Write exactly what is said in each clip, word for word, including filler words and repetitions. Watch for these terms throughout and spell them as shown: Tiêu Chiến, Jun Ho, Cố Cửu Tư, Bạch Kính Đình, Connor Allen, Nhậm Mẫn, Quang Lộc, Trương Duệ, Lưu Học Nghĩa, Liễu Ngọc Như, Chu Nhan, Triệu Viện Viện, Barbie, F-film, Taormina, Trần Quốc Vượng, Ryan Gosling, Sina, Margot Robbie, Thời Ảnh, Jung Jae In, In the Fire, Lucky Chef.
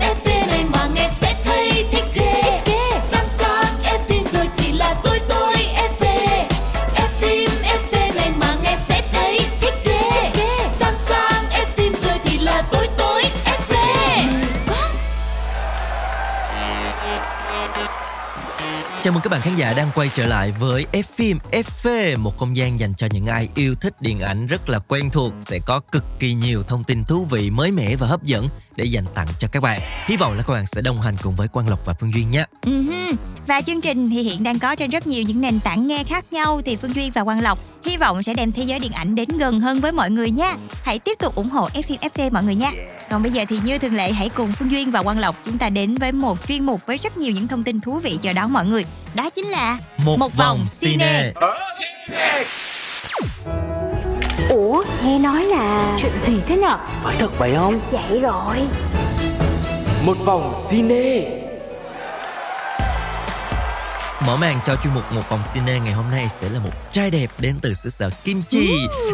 F-film này mà nghe sẽ thấy thích ghê. Sáng sáng F-film rồi thì là tôi tôi F-film. F-film, F-film này mà nghe sẽ thấy thích ghê. Sáng sáng F-film rồi thì là tôi tôi F-film. Chào mừng các bạn khán giả đang quay trở lại với F-film ép pê, một không gian dành cho những ai yêu thích điện ảnh rất là quen thuộc. Sẽ có cực kỳ nhiều thông tin thú vị, mới mẻ và hấp dẫn để dành tặng cho các bạn. Hy vọng là các bạn sẽ đồng hành cùng với Quang Lộc và Phương Duyên nhé. Uh-huh. Và chương trình thì hiện đang có trên rất nhiều những nền tảng nghe khác nhau. Thì Phương Duyên và Quang Lộc hy vọng sẽ đem thế giới điện ảnh đến gần hơn với mọi người nha. Hãy tiếp tục ủng hộ F-film ép pê mọi người nha. Còn bây giờ thì như thường lệ, hãy cùng Phương Duyên và Quang Lộc chúng ta đến với một chuyên mục với rất nhiều những thông tin thú vị chờ đón mọi người. Đó chính là Một, một vòng cine. Ủa, nghe nói là chuyện gì thế nhở? Phải thật vậy không? Vậy rồi. Một vòng cine. Mở màn cho chuyên mục Một vòng cine ngày hôm nay sẽ là một trai đẹp đến từ xứ sở kim chi.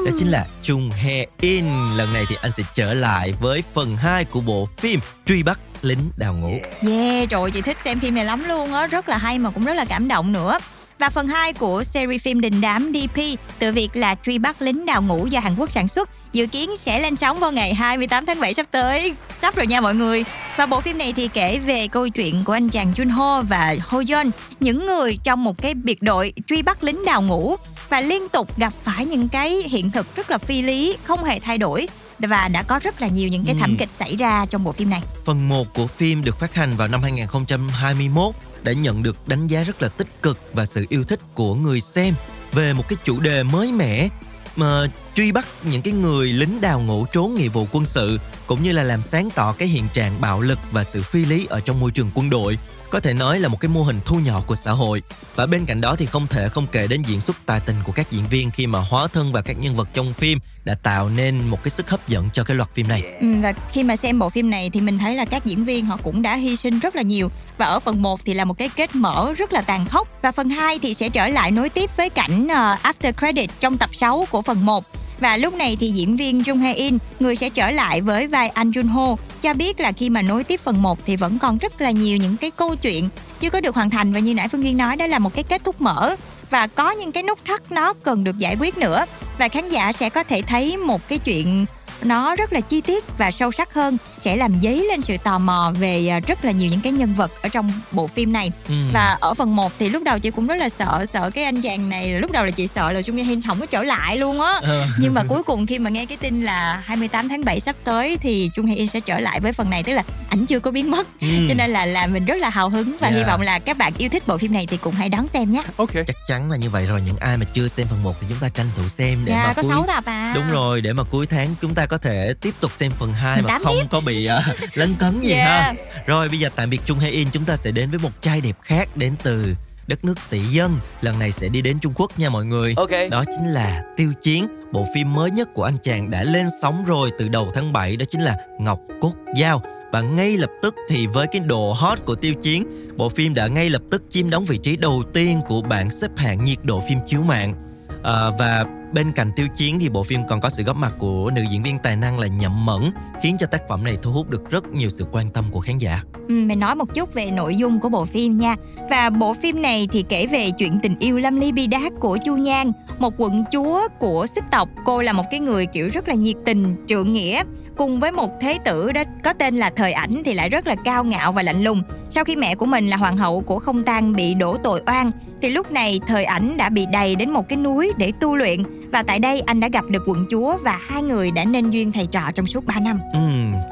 Đó chính là Jung Hae In. Lần này thì anh sẽ trở lại với phần hai của bộ phim Truy Bắt Lính Đào Ngũ. Yeah, rồi chị thích xem phim này lắm luôn á, rất là hay mà cũng rất là cảm động nữa. Và phần hai của series phim đình đám đê pê tựa Việt là Truy Bắt Lính Đào Ngũ do Hàn Quốc sản xuất, dự kiến sẽ lên sóng vào ngày hai mươi tám tháng bảy sắp tới. Sắp rồi nha mọi người. Và bộ phim này thì kể về câu chuyện của anh chàng Jun Ho và Ho Yeon, những người trong một cái biệt đội truy bắt lính đào ngũ và liên tục gặp phải những cái hiện thực rất là phi lý, không hề thay đổi. Và đã có rất là nhiều những cái thảm ừ. kịch xảy ra trong bộ phim này. Phần một của phim được phát hành vào năm hai không hai mốt đã nhận được đánh giá rất là tích cực và sự yêu thích của người xem về một cái chủ đề mới mẻ mà truy bắt những cái người lính đào ngũ trốn nghĩa vụ quân sự, cũng như là làm sáng tỏ cái hiện trạng bạo lực và sự phi lý ở trong môi trường quân đội. Có thể nói là một cái mô hình thu nhỏ của xã hội. Và bên cạnh đó thì không thể không kể đến diễn xuất tài tình của các diễn viên khi mà hóa thân vào các nhân vật trong phim đã tạo nên một cái sức hấp dẫn cho cái loạt phim này. Ừ, và khi mà xem bộ phim này thì mình thấy là các diễn viên họ cũng đã hy sinh rất là nhiều. Và ở phần một thì là một cái kết mở rất là tàn khốc. Và phần hai thì sẽ trở lại nối tiếp với cảnh uh, after credit trong tập sáu của phần một. Và lúc này thì diễn viên Jung Hae In, người sẽ trở lại với vai anh Jun Ho, cho biết là khi mà nối tiếp phần một thì vẫn còn rất là nhiều những cái câu chuyện chưa có được hoàn thành. Và như nãy Phương Duyên nói, đó là một cái kết thúc mở và có những cái nút thắt nó cần được giải quyết nữa. Và khán giả sẽ có thể thấy một cái chuyện nó rất là chi tiết và sâu sắc hơn, sẽ làm dấy lên sự tò mò về rất là nhiều những cái nhân vật ở trong bộ phim này. Ừ. Và ở phần một thì lúc đầu chị cũng rất là sợ, sợ cái anh chàng này, lúc đầu là chị sợ là Jung Jae In không có trở lại luôn á. Ừ. Nhưng mà cuối cùng khi mà nghe cái tin là hai mươi tám tháng bảy sắp tới thì Jung Jae In sẽ trở lại với phần này, tức là ảnh chưa có biến mất. Ừ. Cho nên là làm mình rất là hào hứng và yeah. hy vọng là các bạn yêu thích bộ phim này thì cũng hãy đón xem nhé. Ok. Chắc chắn là như vậy rồi, những ai mà chưa xem phần một thì chúng ta tranh thủ xem để yeah, mà có cuối... sáu tập à. Đúng rồi, để mà cuối tháng chúng ta có thể tiếp tục xem phần hai mà không tiếp. có bị uh, lấn cấn gì yeah. ha. Rồi bây giờ tạm biệt Jung Hae In, chúng ta sẽ đến với một trai đẹp khác đến từ đất nước tỷ dân. Lần này sẽ đi đến Trung Quốc nha mọi người. Okay. Đó chính là Tiêu Chiến. Bộ phim mới nhất của anh chàng đã lên sóng rồi từ đầu tháng bảy, đó chính là Ngọc Cốt Giao. Và ngay lập tức thì với cái độ hot của Tiêu Chiến, bộ phim đã ngay lập tức chiếm đóng vị trí đầu tiên của bảng xếp hạng nhiệt độ phim chiếu mạng. À, và bên cạnh Tiêu Chiến thì bộ phim còn có sự góp mặt của nữ diễn viên tài năng là Nhậm Mẫn, khiến cho tác phẩm này thu hút được rất nhiều sự quan tâm của khán giả. Ừ, mình nói một chút về nội dung của bộ phim nha. Và bộ phim này thì kể về chuyện tình yêu lâm ly bi đát của Chu Nhan, một quận chúa của Xích tộc. Cô là một cái người kiểu rất là nhiệt tình, trượng nghĩa, cùng với một thế tử đó có tên là Thời Ảnh thì lại rất là cao ngạo và lạnh lùng. Sau khi mẹ của mình là hoàng hậu của Không Tang bị đổ tội oan, thì lúc này Thời Ảnh đã bị đày đến một cái núi để tu luyện. Và tại đây anh đã gặp được quận chúa và hai người đã nên duyên thầy trò trong suốt ba năm. Ừ,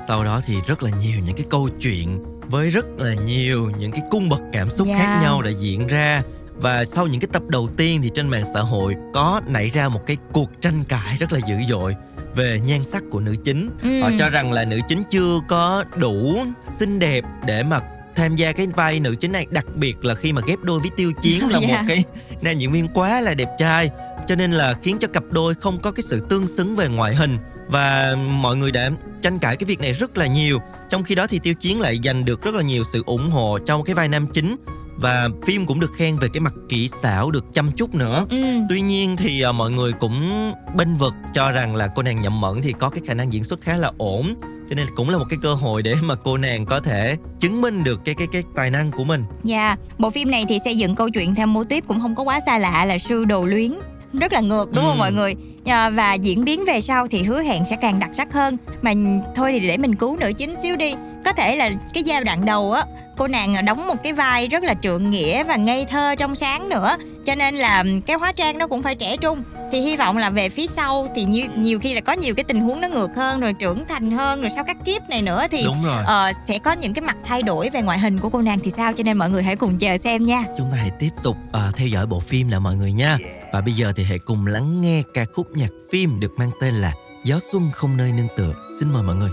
sau đó thì rất là nhiều những cái câu chuyện với rất là nhiều những cái cung bậc cảm xúc yeah. khác nhau đã diễn ra. Và sau những cái tập đầu tiên thì trên mạng xã hội có nảy ra một cái cuộc tranh cãi rất là dữ dội về nhan sắc của nữ chính. ừ. Họ cho rằng là nữ chính chưa có đủ xinh đẹp để mà tham gia cái vai nữ chính này, đặc biệt là khi mà ghép đôi với Tiêu Chiến là yeah. một cái nam diễn viên quá là đẹp trai. cho nên là khiến cho cặp đôi không có cái sự tương xứng về ngoại hình. Và mọi người đã tranh cãi cái việc này rất là nhiều. Trong khi đó thì Tiêu Chiến lại giành được rất là nhiều sự ủng hộ trong cái vai nam chính, và phim cũng được khen về cái mặt kỹ xảo, được chăm chút nữa. ừ. Tuy nhiên thì uh, mọi người cũng bênh vực cho rằng là cô nàng Nhậm Mẫn thì có cái khả năng diễn xuất khá là ổn, cho nên cũng là một cái cơ hội để mà cô nàng có thể chứng minh được cái cái cái tài năng của mình. Dạ, yeah. Bộ phim này thì xây dựng câu chuyện theo mô típ cũng không có quá xa lạ là sư đồ luyến, rất là ngược đúng ừ. không mọi người? À, và diễn biến về sau thì hứa hẹn sẽ càng đặc sắc hơn. Mà thôi thì để mình cứu nữ chính xíu đi. Có thể là cái giai đoạn đầu á, cô nàng đóng một cái vai rất là trượng nghĩa và ngây thơ trong sáng nữa, cho nên là cái hóa trang nó cũng phải trẻ trung. Thì hy vọng là về phía sau thì như, nhiều khi là có nhiều cái tình huống nó ngược hơn, rồi trưởng thành hơn, rồi sau các kiếp này nữa thì uh, sẽ có những cái mặt thay đổi về ngoại hình của cô nàng thì sao. Cho nên mọi người hãy cùng chờ xem nha. Chúng ta hãy tiếp tục uh, theo dõi bộ phim là mọi người nha. Và bây giờ thì hãy cùng lắng nghe ca khúc nhạc phim được mang tên là Gió Xuân Không Nơi Nương Tựa. Xin mời mọi người.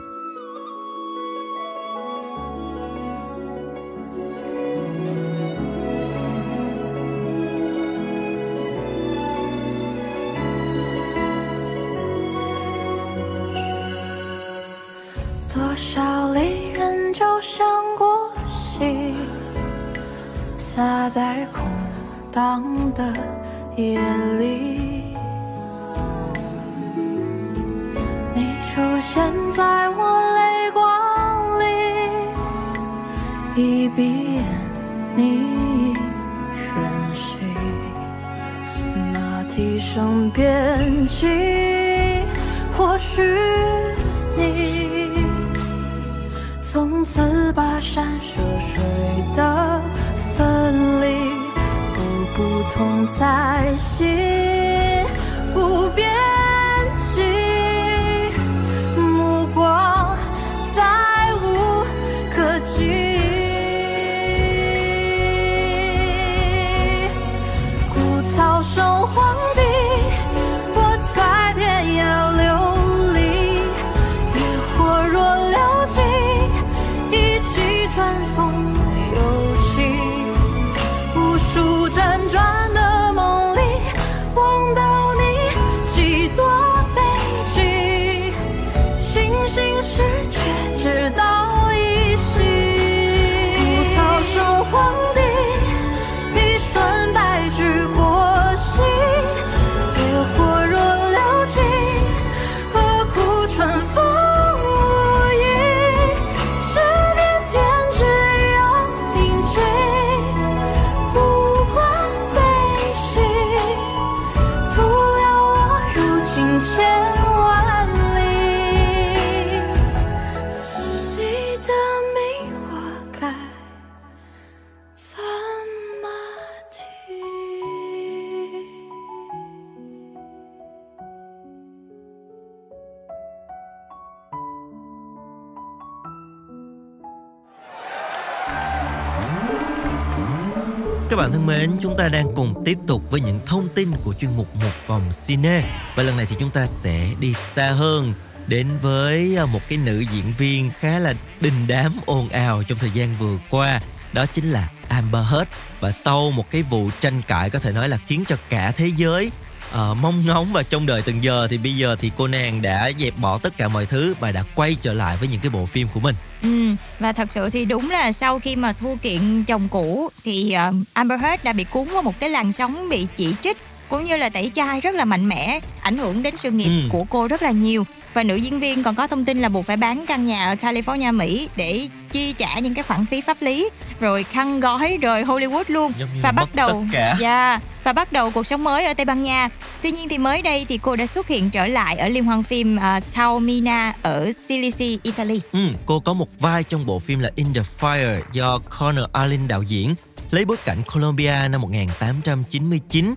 Các bạn thân mến, chúng ta đang cùng tiếp tục với những thông tin của chuyên mục Một Vòng Cine. Và lần này thì chúng ta sẽ đi xa hơn, đến với một cái nữ diễn viên khá là đình đám ồn ào trong thời gian vừa qua. Đó chính là Amber Heard. Và sau một cái vụ tranh cãi có thể nói là khiến cho cả thế giới uh, mong ngóng và trông đợi từng giờ, thì bây giờ thì cô nàng đã dẹp bỏ tất cả mọi thứ và đã quay trở lại với những cái bộ phim của mình. Ừ, và thật sự thì đúng là sau khi mà thua kiện chồng cũ thì uh, Amber Heard đã bị cuốn vào một cái làn sóng bị chỉ trích cũng như là tẩy chay rất là mạnh mẽ, ảnh hưởng đến sự nghiệp ừ. của cô rất là nhiều. Và nữ diễn viên còn có thông tin là buộc phải bán căn nhà ở California, Mỹ để chi trả những cái khoản phí pháp lý, rồi khăn gói rời Hollywood luôn và bắt đầu yeah, và bắt đầu cuộc sống mới ở Tây Ban Nha. Tuy nhiên thì mới đây thì cô đã xuất hiện trở lại ở liên hoan phim uh, Taormina ở Sicily, Italy. Ừ, cô có một vai trong bộ phim là In the Fire do Connor Allen đạo diễn, lấy bối cảnh Colombia năm một nghìn tám trăm chín mươi chín.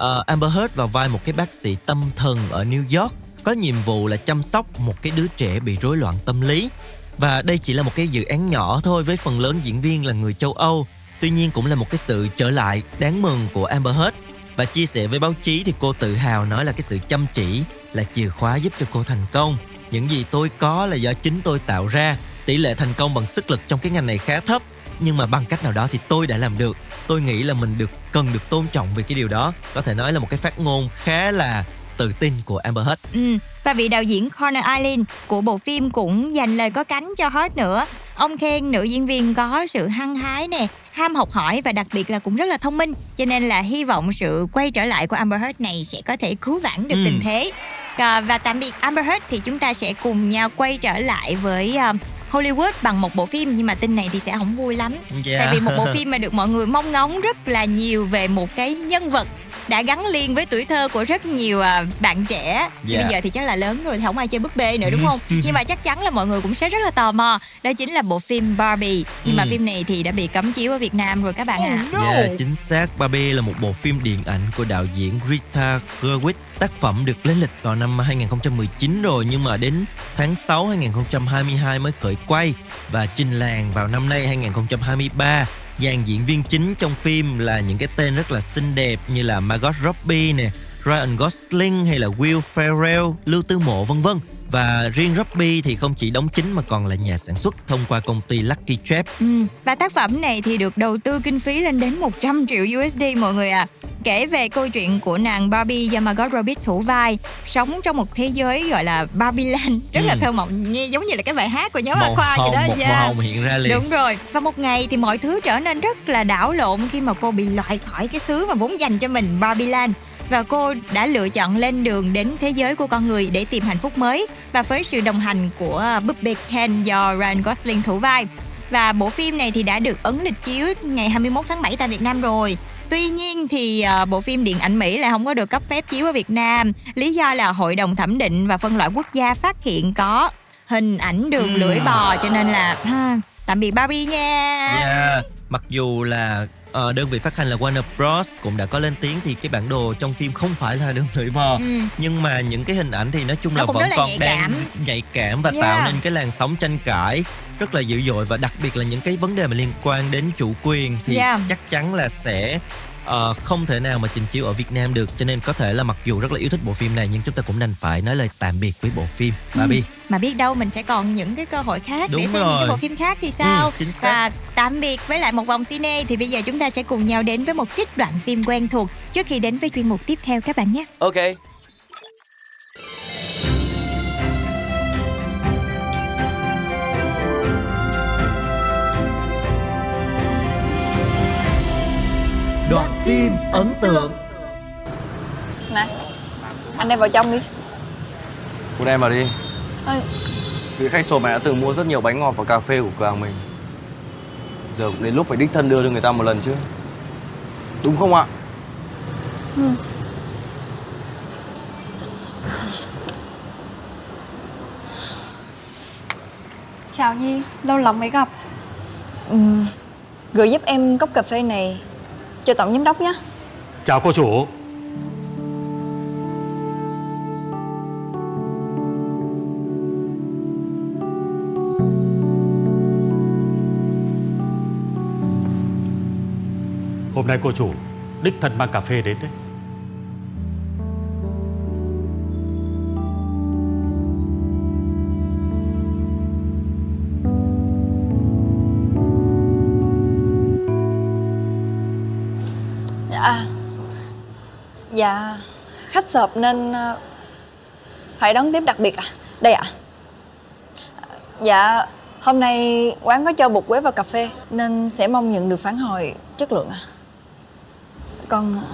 uh, Amber Heard vào vai một cái bác sĩ tâm thần ở New York, có nhiệm vụ là chăm sóc một cái đứa trẻ bị rối loạn tâm lý. Và đây chỉ là một cái dự án nhỏ thôi, với phần lớn diễn viên là người châu Âu. Tuy nhiên cũng là một cái sự trở lại đáng mừng của Amber Heard. Và chia sẻ với báo chí thì cô tự hào nói là cái sự chăm chỉ là chìa khóa giúp cho cô thành công. Những gì tôi có là do chính tôi tạo ra. Tỷ lệ thành công bằng sức lực trong cái ngành này khá thấp. nhưng mà bằng cách nào đó thì tôi đã làm được. Tôi nghĩ là mình được cần được tôn trọng vì cái điều đó. Có thể nói là một cái phát ngôn khá là tự tin của Amber Heard. Ừ. Và vị đạo diễn Connor Allen của bộ phim cũng dành lời có cánh cho Heard nữa. Ông khen nữ diễn viên có sự hăng hái nè, ham học hỏi và đặc biệt là cũng rất là thông minh. Cho nên là hy vọng sự quay trở lại của Amber Heard này sẽ có thể cứu vãn được ừ. tình thế. Và tạm biệt Amber Heard thì chúng ta sẽ cùng nhau quay trở lại với Hollywood bằng một bộ phim, nhưng mà tin này thì sẽ không vui lắm. Yeah. Tại vì một bộ phim mà được mọi người mong ngóng rất là nhiều về một cái nhân vật đã gắn liền với tuổi thơ của rất nhiều bạn trẻ. Yeah. Bây giờ thì chắc là lớn rồi thì không ai chơi búp bê nữa đúng không? Nhưng mà chắc chắn là mọi người cũng sẽ rất là tò mò. Đó chính là bộ phim Barbie. Nhưng mà phim này thì đã bị cấm chiếu ở Việt Nam rồi các bạn ạ. Oh, no. Yeah, chính xác. Barbie là một bộ phim điện ảnh của đạo diễn Greta Gerwig. Tác phẩm được lên lịch vào năm hai không một chín rồi, nhưng mà đến tháng sáu hai không hai hai mới khởi quay và trình làng vào năm nay hai không hai ba. Dàn diễn viên chính trong phim là những cái tên rất là xinh đẹp như là Margot Robbie nè, Ryan Gosling hay là Will Ferrell, Lưu Tư Mộ vân vân. Và riêng Robbie thì không chỉ đóng chính mà còn là nhà sản xuất thông qua công ty Lucky Chef. Ừ, và tác phẩm này thì được đầu tư kinh phí lên đến một trăm triệu đô la mọi người ạ. À. Kể về câu chuyện của nàng Barbie do Margot Robbie thủ vai, sống trong một thế giới gọi là Barbie Land, rất ừ. là thơ mộng, nghe giống như là cái bài hát của nhóm Màu Khoa vậy đó. Một yeah. màu hồng hiện ra liền. Đúng rồi. Và một ngày thì mọi thứ trở nên rất là đảo lộn khi mà cô bị loại khỏi cái xứ mà vốn dành cho mình, Barbie Land. Và cô đã lựa chọn lên đường đến thế giới của con người để tìm hạnh phúc mới, và với sự đồng hành của búp bê Ken do Ryan Gosling thủ vai. Và bộ phim này thì đã được ấn lịch chiếu ngày hai mươi mốt tháng bảy tại Việt Nam rồi. Tuy nhiên thì bộ phim điện ảnh Mỹ là không có được cấp phép chiếu ở Việt Nam. Lý do là Hội đồng thẩm định và phân loại quốc gia phát hiện có hình ảnh đường lưỡi bò, cho nên là ha, tạm biệt Barbie nha. Yeah. Mặc dù là Ờ, đơn vị phát hành là Warner Bros cũng đã có lên tiếng thì cái bản đồ trong phim không phải là đường lưỡi bò, ừ. nhưng mà những cái hình ảnh thì nói chung là vẫn là còn nhạy đang cảm. nhạy cảm và yeah. tạo nên cái làn sóng tranh cãi rất là dữ dội, và đặc biệt là những cái vấn đề mà liên quan đến chủ quyền thì yeah. chắc chắn là sẽ Ờ, không thể nào mà trình chiếu ở Việt Nam được. Cho nên có thể là mặc dù rất là yêu thích bộ phim này, nhưng chúng ta cũng đành phải nói lời tạm biệt với bộ phim Barbie. ừ, Mà biết đâu mình sẽ còn những cái cơ hội khác. Đúng để xem rồi. Những cái bộ phim khác thì sao. ừ, Và tạm biệt với lại một vòng cine. Thì bây giờ chúng ta sẽ cùng nhau đến với một trích đoạn phim quen thuộc trước khi đến với chuyên mục tiếp theo các bạn nhé. Ok. Đoạn phim ấn tượng. Này, anh đem vào trong đi. Cô đem vào đi. Anh... Vị khách sộp này đã từng mua rất nhiều bánh ngọt và cà phê của cửa hàng mình. Giờ cũng đến lúc phải đích thân đưa cho người ta một lần chứ. Đúng không ạ? Ừ. Chào Nhi, lâu lắm mới gặp. Ừ. Gửi giúp em cốc cà phê này cho tổng giám đốc nhé. Chào cô chủ. Hôm nay cô chủ đích thân mang cà phê đến đấy. Dạ, khách sộp nên phải đón tiếp đặc biệt à? Đây ạ. À. Dạ, hôm nay quán có cho bột quế vào cà phê nên sẽ mong nhận được phản hồi chất lượng ạ. À. Con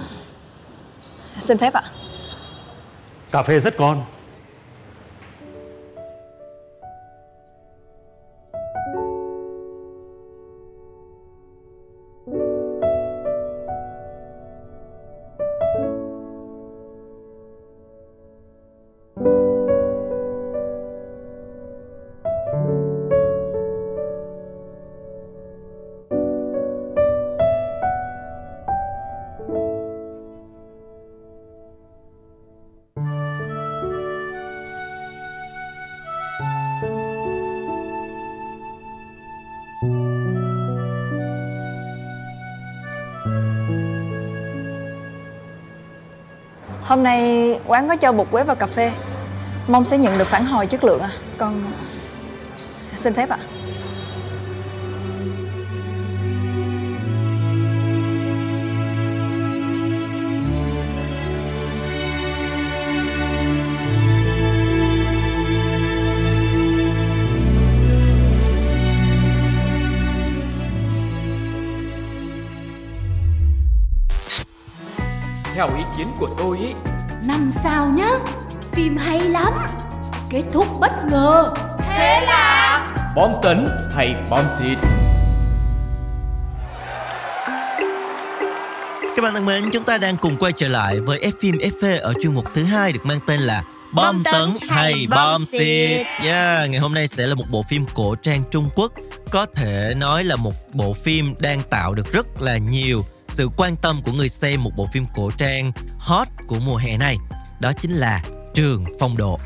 xin phép ạ. À. Cà phê rất ngon. Hôm nay quán có cho bột quế vào cà phê, mong sẽ nhận được phản hồi chất lượng ạ. À. Con xin phép ạ. À. Theo ý kiến của tôi ý, năm sao nhá, phim hay lắm, kết thúc bất ngờ. Thế là bom tấn hay bom xịt? Các bạn thân mến, chúng ta đang cùng quay trở lại với F-film ép pê ở chuyên mục thứ hai được mang tên là Bom tấn hay bom xịt. Yeah, ngày hôm nay sẽ là một bộ phim cổ trang Trung Quốc, có thể nói là một bộ phim đang tạo được rất là nhiều sự quan tâm của người xem, một bộ phim cổ trang hot của mùa hè này. Đó chính là Trường Phong Độ.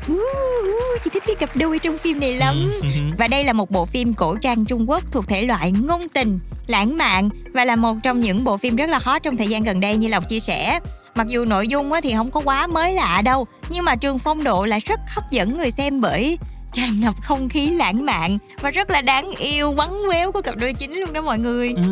Chị thích cái cặp đôi trong phim này lắm. Và đây là một bộ phim cổ trang Trung Quốc thuộc thể loại ngôn tình, lãng mạn và là một trong những bộ phim rất là hot trong thời gian gần đây như Lộc chia sẻ. Mặc dù nội dung thì không có quá mới lạ đâu, nhưng mà Trường Phong Độ lại rất hấp dẫn người xem bởi tràn ngập không khí lãng mạn và rất là đáng yêu, quấn quéo của cặp đôi chính luôn đó mọi người. ừ,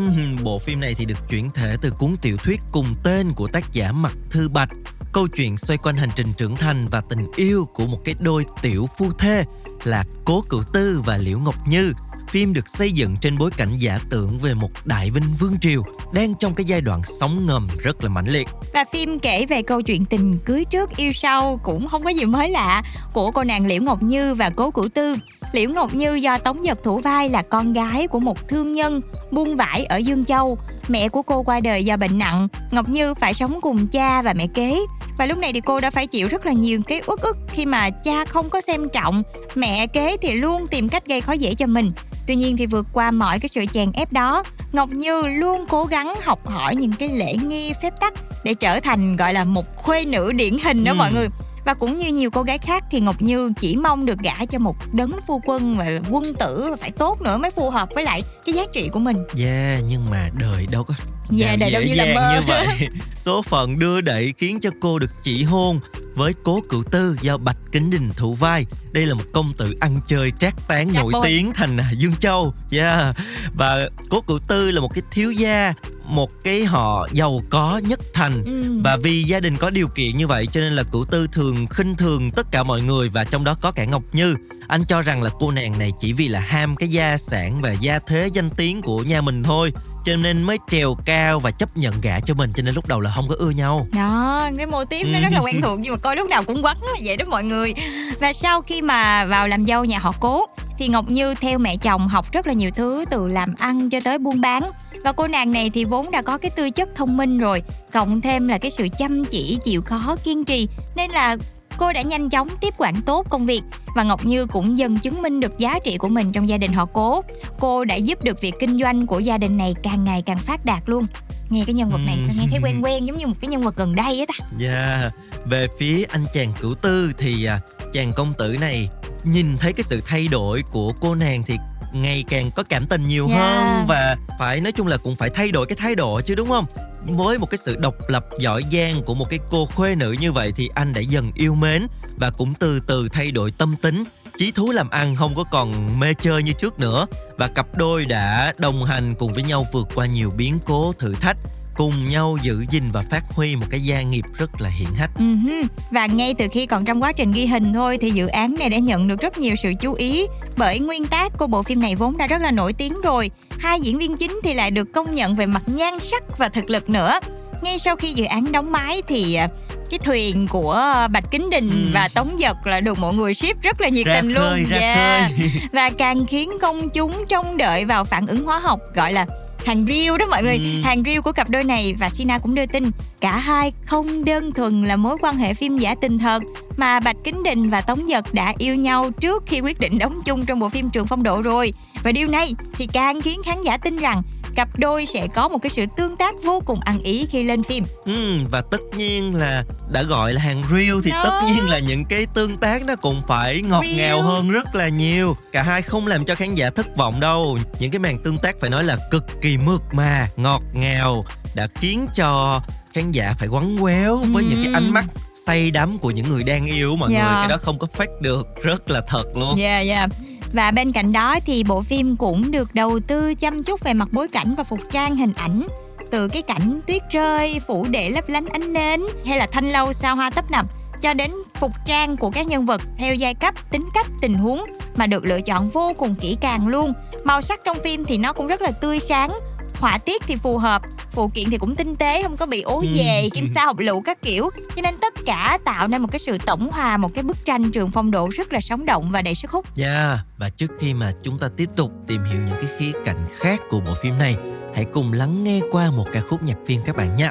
Bộ phim này thì được chuyển thể từ cuốn tiểu thuyết cùng tên của tác giả Mặc Thư Bạch. Câu chuyện xoay quanh hành trình trưởng thành và tình yêu của một cái đôi tiểu phu thê là Cố Cửu Tư và Liễu Ngọc Như. Phim được xây dựng trên bối cảnh giả tưởng về một Đại Vinh Vương Triều đang trong cái giai đoạn sóng ngầm rất là mãnh liệt. Và phim kể về câu chuyện tình cưới trước yêu sau cũng không có gì mới lạ của cô nàng Liễu Ngọc Như và Cố Cửu Tư. Liễu Ngọc Như do Tống Dật thủ vai là con gái của một thương nhân buôn vải ở Dương Châu. Mẹ của cô qua đời do bệnh nặng, Ngọc Như phải sống cùng cha và mẹ kế. Và lúc này thì cô đã phải chịu rất là nhiều cái uất ức khi mà cha không có xem trọng, mẹ kế thì luôn tìm cách gây khó dễ cho mình. Tuy nhiên thì vượt qua mọi cái sự chèn ép đó, Ngọc Như luôn cố gắng học hỏi những cái lễ nghi phép tắc để trở thành gọi là một khuê nữ điển hình đó ừ. mọi người. Và cũng như nhiều cô gái khác thì Ngọc Như chỉ mong được gả cho một đấng phu quân và quân tử, và phải tốt nữa mới phù hợp với lại cái giá trị của mình. Yeah, nhưng mà đời đâu có yeah, đời đâu như là mơ như vậy. Số phận đưa đẩy khiến cho cô được chỉ hôn với Cố Cửu Tư do Bạch Kính Đình thủ vai. Đây là một công tử ăn chơi trác tán Chắc nổi bôi. tiếng thành Dương Châu. Yeah. Và Cố Cửu Tư là một cái thiếu gia, một cái họ giàu có nhất thành. ừ. Và vì gia đình có điều kiện như vậy cho nên là Cửu Tư thường khinh thường tất cả mọi người, và trong đó có cả Ngọc Như. Anh cho rằng là cô nàng này chỉ vì là ham cái gia sản và gia thế danh tiếng của nhà mình thôi, cho nên mới trèo cao và chấp nhận gả cho mình, cho nên lúc đầu là không có ưa nhau. Đó, cái mô típ nó rất là quen thuộc nhưng mà coi lúc nào cũng quấn vậy đó mọi người. Và sau khi mà vào làm dâu nhà họ Cố thì Ngọc Như theo mẹ chồng học rất là nhiều thứ, từ làm ăn cho tới buôn bán. Và cô nàng này thì vốn đã có cái tư chất thông minh rồi, cộng thêm là cái sự chăm chỉ, chịu khó, kiên trì, nên là cô đã nhanh chóng tiếp quản tốt công việc. Và Ngọc Như cũng dần chứng minh được giá trị của mình trong gia đình họ Cố. Cô đã giúp được việc kinh doanh của gia đình này càng ngày càng phát đạt luôn. Nghe cái nhân vật này sao nghe thấy quen quen, giống như một cái nhân vật gần đây ấy ta. Yeah. Về phía anh chàng Cửu Tư thì chàng công tử này nhìn thấy cái sự thay đổi của cô nàng thì ngày càng có cảm tình nhiều yeah. hơn, và phải nói chung là cũng phải thay đổi cái thái độ chứ, đúng không? Với một cái sự độc lập giỏi giang của một cái cô khuê nữ như vậy thì anh đã dần yêu mến và cũng từ từ thay đổi tâm tính, chí thú làm ăn, không có còn mê chơi như trước nữa. Và cặp đôi đã đồng hành cùng với nhau vượt qua nhiều biến cố, thử thách, cùng nhau giữ gìn và phát huy một cái gia nghiệp rất là hiển hách. Uh-huh. Và ngay từ khi còn trong quá trình ghi hình thôi thì dự án này đã nhận được rất nhiều sự chú ý, bởi nguyên tác của bộ phim này vốn đã rất là nổi tiếng rồi. Hai diễn viên chính thì lại được công nhận về mặt nhan sắc và thực lực nữa. Ngay sau khi dự án đóng máy thì cái thuyền của Bạch Kính Đình ừ. và Tống Dật là được mọi người ship rất là nhiệt ra tình khơi, luôn. Yeah. Và càng khiến công chúng trông đợi vào phản ứng hóa học, gọi là hàng riêu đó mọi người, ừ. hàng riêu của cặp đôi này. Và Sina cũng đưa tin cả hai không đơn thuần là mối quan hệ phim giả tình thật, mà Bạch Kính Đình và Tống Dật đã yêu nhau trước khi quyết định đóng chung trong bộ phim Trường Phong Độ rồi. Và điều này thì càng khiến khán giả tin rằng cặp đôi sẽ có một cái sự tương tác vô cùng ăn ý khi lên phim. Ừ, và tất nhiên là đã gọi là hàng riêu thì Đó. tất nhiên là những cái tương tác nó cũng phải ngọt real. ngào hơn rất là nhiều. Cả hai không làm cho khán giả thất vọng đâu. Những cái màn tương tác phải nói là cực kỳ mượt mà, ngọt ngào, đã khiến cho khán giả phải quấn quéo ừ. với những cái ánh mắt say đắm của những người đang yêu mọi yeah. người. Cái đó không có fake được, rất là thật luôn. Yeah, yeah. Và bên cạnh đó thì bộ phim cũng được đầu tư chăm chút về mặt bối cảnh và phục trang hình ảnh, từ cái cảnh tuyết rơi, phủ để lấp lánh ánh nến hay là thanh lâu sao hoa tấp nập, cho đến phục trang của các nhân vật theo giai cấp, tính cách, tình huống mà được lựa chọn vô cùng kỹ càng luôn. Màu sắc trong phim thì nó cũng rất là tươi sáng, họa tiết thì phù hợp, phụ kiện thì cũng tinh tế, không có bị ố về, ừ. kim sa học lựu các kiểu. Cho nên tất cả tạo nên một cái sự tổng hòa, một cái bức tranh Trường Phong Độ rất là sống động và đầy sức hút. Dạ, và trước khi mà chúng ta tiếp tục tìm hiểu những cái khía cạnh khác của bộ phim này, hãy cùng lắng nghe qua một ca khúc nhạc phim các bạn nhé.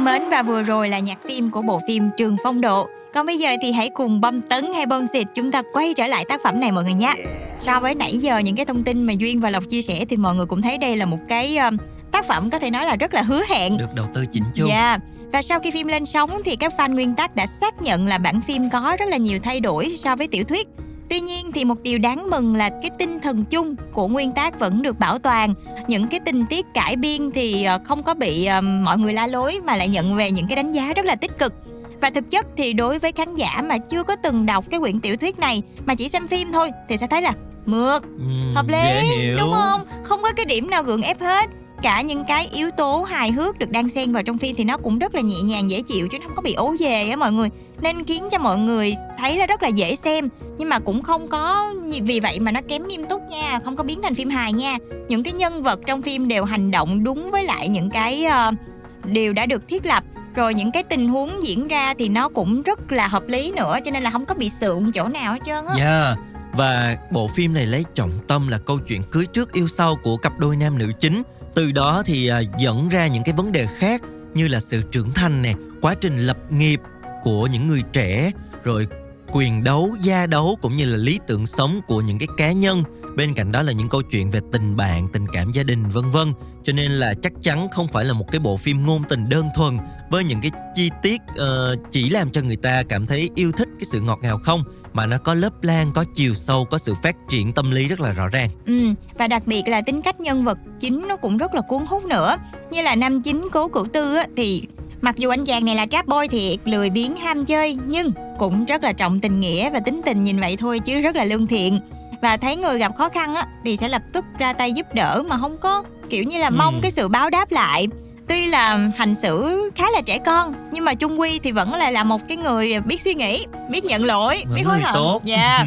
Mến và vừa rồi là nhạc phim của bộ phim Trường Phong Độ. Còn bây giờ thì hãy cùng bom tấn hay bom xịt chúng ta quay trở lại tác phẩm này mọi người nhé. So với nãy giờ những cái thông tin mà Duyên và Lộc chia sẻ thì mọi người cũng thấy đây là một cái tác phẩm có thể nói là rất là hứa hẹn, được đầu tư chỉnh chu. Yeah. Và sau khi phim lên sóng thì các fan nguyên tác đã xác nhận là bản phim có rất là nhiều thay đổi so với tiểu thuyết. Tuy nhiên thì một điều đáng mừng là cái tinh thần chung của nguyên tác vẫn được bảo toàn. Những cái tình tiết cải biên thì không có bị mọi người la lối mà lại nhận về những cái đánh giá rất là tích cực. Và thực chất thì đối với khán giả mà chưa có từng đọc cái quyển tiểu thuyết này mà chỉ xem phim thôi thì sẽ thấy là mượt, ừ, hợp lý, đúng không? Không có cái điểm nào gượng ép hết. Cả những cái yếu tố hài hước được đan xen vào trong phim thì nó cũng rất là nhẹ nhàng, dễ chịu chứ nó không có bị ố dề á mọi người. Nên khiến cho mọi người thấy là rất là dễ xem. Nhưng mà cũng không có vì vậy mà nó kém nghiêm túc nha, không có biến thành phim hài nha. Những cái nhân vật trong phim đều hành động đúng với lại những cái uh, điều đã được thiết lập. Rồi những cái tình huống diễn ra thì nó cũng rất là hợp lý nữa. Cho nên là không có bị sượng chỗ nào hết trơn á. Yeah. Và bộ phim này lấy trọng tâm là câu chuyện cưới trước yêu sau của cặp đôi nam nữ chính. Từ đó thì dẫn ra những cái vấn đề khác như là sự trưởng thành nè, quá trình lập nghiệp của những người trẻ, rồi quyền đấu, gia đấu cũng như là lý tưởng sống của những cái cá nhân. Bên cạnh đó là những câu chuyện về tình bạn, tình cảm gia đình vân vân. Cho nên là chắc chắn không phải là một cái bộ phim ngôn tình đơn thuần với những cái chi tiết uh, chỉ làm cho người ta cảm thấy yêu thích cái sự ngọt ngào không, mà nó có lớp lan, có chiều sâu, có sự phát triển tâm lý rất là rõ ràng. Ừ, và đặc biệt là tính cách nhân vật chính nó cũng rất là cuốn hút nữa. Như là nam chính Cố Cửu Tư á, thì mặc dù anh chàng này là trap boy thiệt, lười biếng ham chơi, nhưng cũng rất là trọng tình nghĩa và tính tình nhìn vậy thôi chứ rất là lương thiện. Và thấy người gặp khó khăn á, thì sẽ lập tức ra tay giúp đỡ mà không có kiểu như là mong ừ. cái sự báo đáp lại. Tuy là hành xử khá là trẻ con nhưng mà chung quy thì vẫn là, là một cái người biết suy nghĩ, biết nhận lỗi, biết hối hận. Yeah.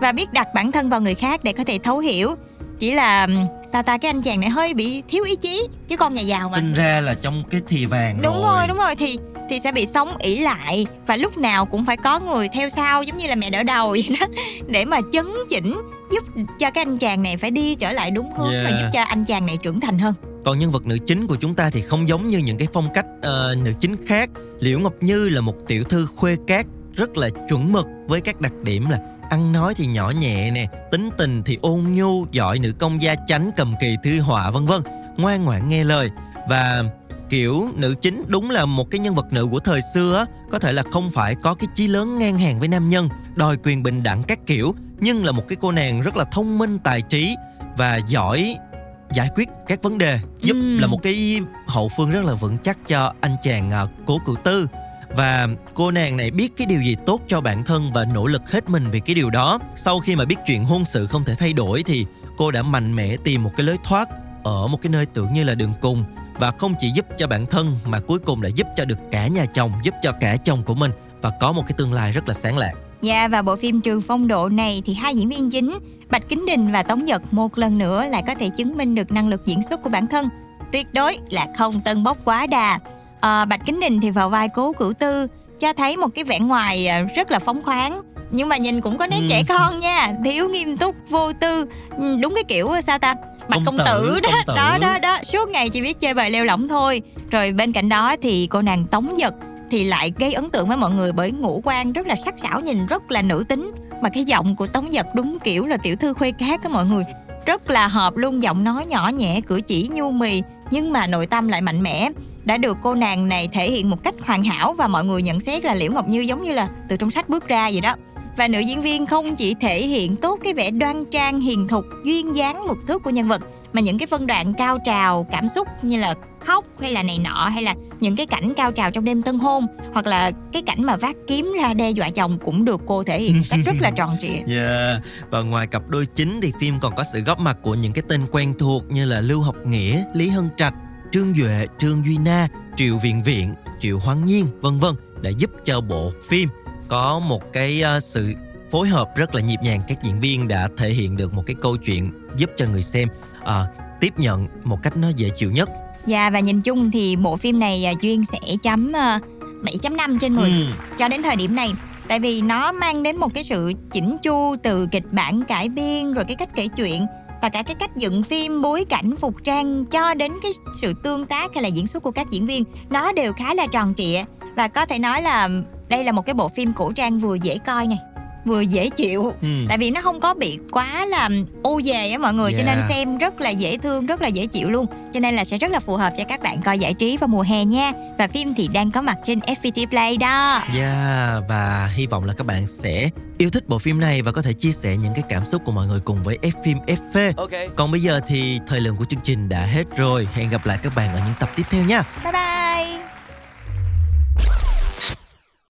Và biết đặt bản thân vào người khác để có thể thấu hiểu. Chỉ là sao ta cái anh chàng này hơi bị thiếu ý chí, chứ con nhà giàu mà sinh ra là trong cái thìa vàng. Đúng rồi, rồi đúng rồi thì thì sẽ bị sống ỷ lại và lúc nào cũng phải có người theo sau, giống như là mẹ đỡ đầu vậy đó, để mà chấn chỉnh giúp cho cái anh chàng này phải đi trở lại đúng hướng, yeah. và giúp cho anh chàng này trưởng thành hơn. Còn nhân vật nữ chính của chúng ta thì không giống như những cái phong cách uh, nữ chính khác. Liễu Ngọc Như là một tiểu thư khuê cát rất là chuẩn mực với các đặc điểm là ăn nói thì nhỏ nhẹ nè, tính tình thì ôn nhu, giỏi nữ công gia chánh, cầm kỳ thư họa vân vân, ngoan ngoãn nghe lời. Và kiểu nữ chính đúng là một cái nhân vật nữ của thời xưa á, có thể là không phải có cái chí lớn ngang hàng với nam nhân, đòi quyền bình đẳng các kiểu, nhưng là một cái cô nàng rất là thông minh, tài trí và giỏi giải quyết các vấn đề, giúp ừ. là một cái hậu phương rất là vững chắc cho anh chàng uh, Cố Cửu Tư. Và cô nàng này biết cái điều gì tốt cho bản thân và nỗ lực hết mình vì cái điều đó. Sau khi mà biết chuyện hôn sự không thể thay đổi thì cô đã mạnh mẽ tìm một cái lối thoát ở một cái nơi tưởng như là đường cùng, và không chỉ giúp cho bản thân mà cuối cùng lại giúp cho được cả nhà chồng, giúp cho cả chồng của mình và có một cái tương lai rất là sáng lạng. Dạ, yeah, và bộ phim Trường Phong Độ này thì hai diễn viên chính Bạch Kính Đình và Tống Dật một lần nữa lại có thể chứng minh được năng lực diễn xuất của bản thân, tuyệt đối là không tân bốc quá đà. À, Bạch Kính Đình thì vào vai Cố Cửu Tư cho thấy một cái vẻ ngoài rất là phóng khoáng, nhưng mà nhìn cũng có nét ừ. trẻ con nha, thiếu nghiêm túc, vô tư, đúng cái kiểu sao ta Bạch công, công tử đó, công tử. đó đó đó suốt ngày chỉ biết chơi bời lêu lỏng thôi. Rồi bên cạnh đó thì cô nàng Tống Dật thì lại gây ấn tượng với mọi người bởi ngũ quan rất là sắc sảo, nhìn rất là nữ tính, mà cái giọng của Tống Dật đúng kiểu là tiểu thư khuê cát á mọi người, rất là hợp luôn, giọng nói nhỏ nhẹ, cử chỉ nhu mì nhưng mà nội tâm lại mạnh mẽ, đã được cô nàng này thể hiện một cách hoàn hảo. Và mọi người nhận xét là Liễu Ngọc Như giống như là từ trong sách bước ra vậy đó. Và nữ diễn viên không chỉ thể hiện tốt cái vẻ đoan trang, hiền thục, duyên dáng mực thước của nhân vật, mà những cái phân đoạn cao trào cảm xúc như là khóc hay là này nọ, hay là những cái cảnh cao trào trong đêm tân hôn, hoặc là cái cảnh mà vác kiếm ra đe dọa chồng cũng được cô thể hiện một cách rất là tròn trịa. Yeah. Và ngoài cặp đôi chính thì phim còn có sự góp mặt của những cái tên quen thuộc như là Lưu Học Nghĩa, Lý Hân Trạch, Trương Duệ, Trương Duy Na, Triệu Viện Viện, Triệu Hoàng Nhiên vân vân, đã giúp cho bộ phim có một cái uh, sự phối hợp rất là nhịp nhàng. Các diễn viên đã thể hiện được một cái câu chuyện giúp cho người xem uh, tiếp nhận một cách nó dễ chịu nhất. Dạ, và nhìn chung thì bộ phim này uh, Duyên sẽ chấm uh, bảy chấm năm trên mười ừ. cho đến thời điểm này. Tại vì nó mang đến một cái sự chỉnh chu từ kịch bản cải biên, rồi cái cách kể chuyện, và cả cái cách dựng phim, bối cảnh, phục trang, cho đến cái sự tương tác hay là diễn xuất của các diễn viên, nó đều khá là tròn trịa. Và có thể nói là đây là một cái bộ phim cổ trang vừa dễ coi này, vừa dễ chịu, ừ. tại vì nó không có bị quá là ô về á mọi người, yeah. cho nên xem rất là dễ thương, rất là dễ chịu luôn. Cho nên là sẽ rất là phù hợp cho các bạn coi giải trí vào mùa hè nha. Và phim thì đang có mặt trên ép pê tê Play đó. Yeah, và hy vọng là các bạn sẽ yêu thích bộ phim này và có thể chia sẻ những cái cảm xúc của mọi người cùng với F-film ép pê. Okay. Còn bây giờ thì thời lượng của chương trình đã hết rồi. Hẹn gặp lại các bạn ở những tập tiếp theo nha. Bye bye.